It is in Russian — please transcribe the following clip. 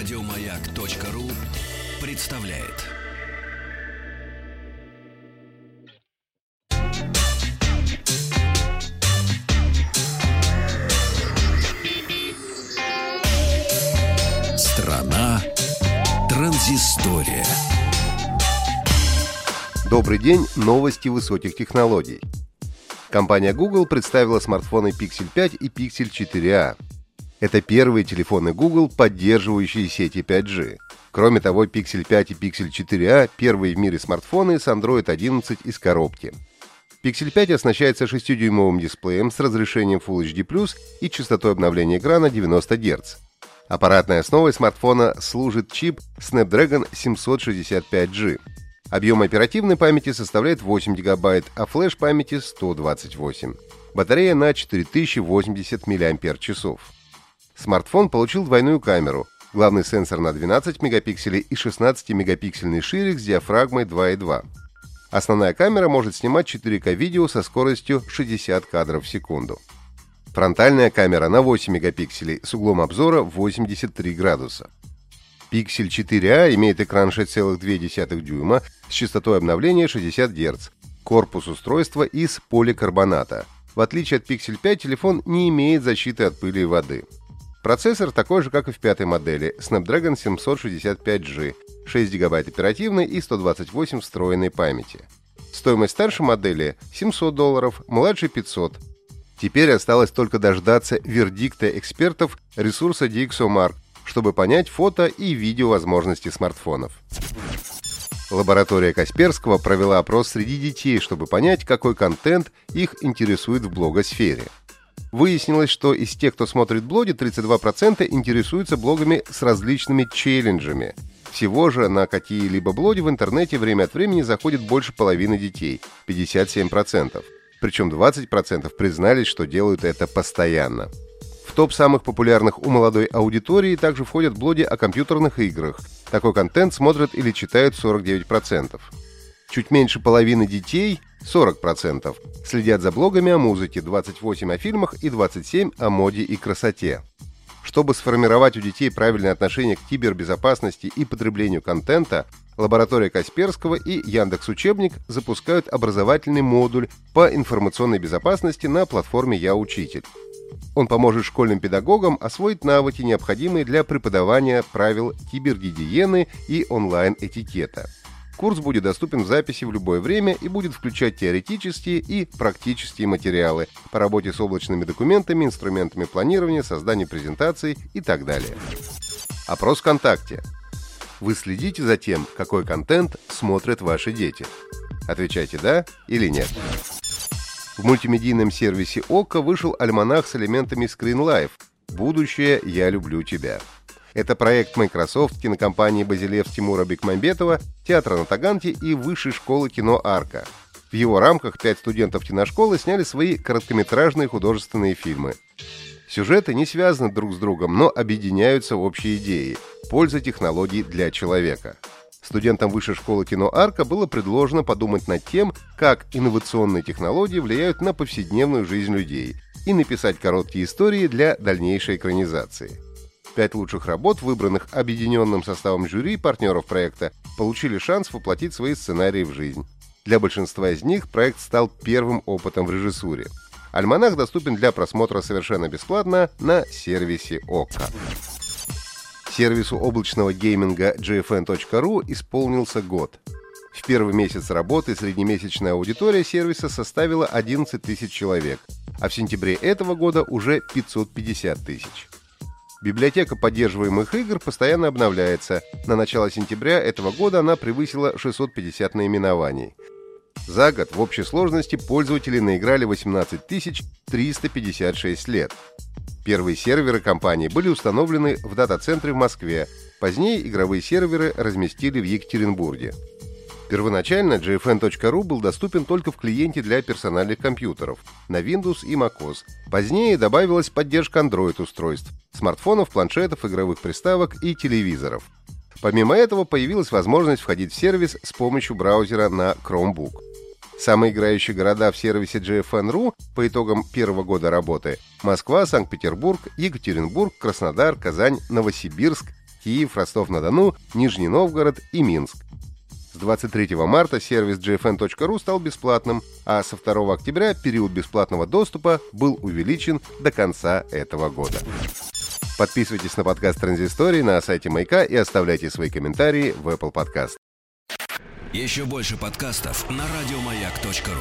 Радиомаяк.ру представляет. Страна Транзистория. Добрый день, новости высоких технологий. Компания Google представила смартфоны Pixel 5 и Pixel 4a. Это первые телефоны Google, поддерживающие сети 5G. Кроме того, Pixel 5 и Pixel 4a – первые в мире смартфоны с Android 11 из коробки. Pixel 5 оснащается 6-дюймовым дисплеем с разрешением Full HD+, и частотой обновления экрана 90 Гц. Аппаратной основой смартфона служит чип Snapdragon 765G. Объем оперативной памяти составляет 8 ГБ, а флеш памяти — 128. Батарея на 4080 мАч. Смартфон получил двойную камеру, главный сенсор на 12 мегапикселей и 16-мегапиксельный ширик с диафрагмой 2.2. Основная камера может снимать 4К-видео со скоростью 60 кадров в секунду. Фронтальная камера на 8 мегапикселей с углом обзора 83 градуса. Pixel 4a имеет экран 6,2 дюйма с частотой обновления 60 Гц. Корпус устройства из поликарбоната. В отличие от Pixel 5, телефон не имеет защиты от пыли и воды. Процессор такой же, как и в пятой модели, Snapdragon 765G, 6 ГБ оперативной и 128 встроенной памяти. Стоимость старшей модели — $700, младшей — $500. Теперь осталось только дождаться вердикта экспертов ресурса DxOMark, чтобы понять фото и видео возможности смартфонов. Лаборатория Касперского провела опрос среди детей, чтобы понять, какой контент их интересует в блогосфере. Выяснилось, что из тех, кто смотрит блоги, 32% интересуются блогами с различными челленджами. Всего же на какие-либо блоги в интернете время от времени заходит больше половины детей — 57%. Причем 20% признались, что делают это постоянно. В топ самых популярных у молодой аудитории также входят блоги о компьютерных играх. Такой контент смотрят или читают 49%. Чуть меньше половины детей, 40%, следят за блогами о музыке, 28% о фильмах и 27% о моде и красоте. Чтобы сформировать у детей правильное отношение к кибербезопасности и потреблению контента, Лаборатория Касперского и Яндекс.Учебник запускают образовательный модуль по информационной безопасности на платформе «ЯУчитель». Он поможет школьным педагогам освоить навыки, необходимые для преподавания правил кибергигиены и онлайн-этикета. Курс будет доступен в записи в любое время и будет включать теоретические и практические материалы по работе с облачными документами, инструментами планирования, созданию презентаций и так далее. Опрос ВКонтакте. Вы следите за тем, какой контент смотрят ваши дети? Отвечайте «да» или «нет». В мультимедийном сервисе Okko вышел альманах с элементами screenlife «Будущее, я люблю тебя». Это проект Microsoft, кинокомпании «Базилев» Тимура Бекмамбетова, Театра на Таганке и Высшей школы кино «Арка». В его рамках 5 студентов киношколы сняли свои короткометражные художественные фильмы. Сюжеты не связаны друг с другом, но объединяются в общие идеи – польза технологий для человека. Студентам Высшей школы кино «Арка» было предложено подумать над тем, как инновационные технологии влияют на повседневную жизнь людей, и написать короткие истории для дальнейшей экранизации. 5 лучших работ, выбранных объединенным составом жюри партнеров проекта, получили шанс воплотить свои сценарии в жизнь. Для большинства из них проект стал первым опытом в режиссуре. Альманах доступен для просмотра совершенно бесплатно на сервисе Okko. Сервису облачного гейминга gfn.ru исполнился год. В первый месяц работы среднемесячная аудитория сервиса составила 11 тысяч человек, а в сентябре этого года уже 550 тысяч. Библиотека поддерживаемых игр постоянно обновляется. На начало сентября этого года она превысила 650 наименований. За год в общей сложности пользователи наиграли 18 356 лет. Первые серверы компании были установлены в дата-центре в Москве. Позднее игровые серверы разместили в Екатеринбурге. Первоначально gfn.ru был доступен только в клиенте для персональных компьютеров на Windows и macOS. Позднее добавилась поддержка Android-устройств, смартфонов, планшетов, игровых приставок и телевизоров. Помимо этого появилась возможность входить в сервис с помощью браузера на Chromebook. Самые играющие города в сервисе GFN.ru по итогам первого года работы – Москва, Санкт-Петербург, Екатеринбург, Краснодар, Казань, Новосибирск, Киев, Ростов-на-Дону, Нижний Новгород и Минск. С 23 марта сервис gfn.ru стал бесплатным, а со 2 октября период бесплатного доступа был увеличен до конца этого года. Подписывайтесь на подкаст «Транзистории» на сайте «Маяка» и оставляйте свои комментарии в Apple Podcast. Еще больше подкастов на радиомаяк.ру.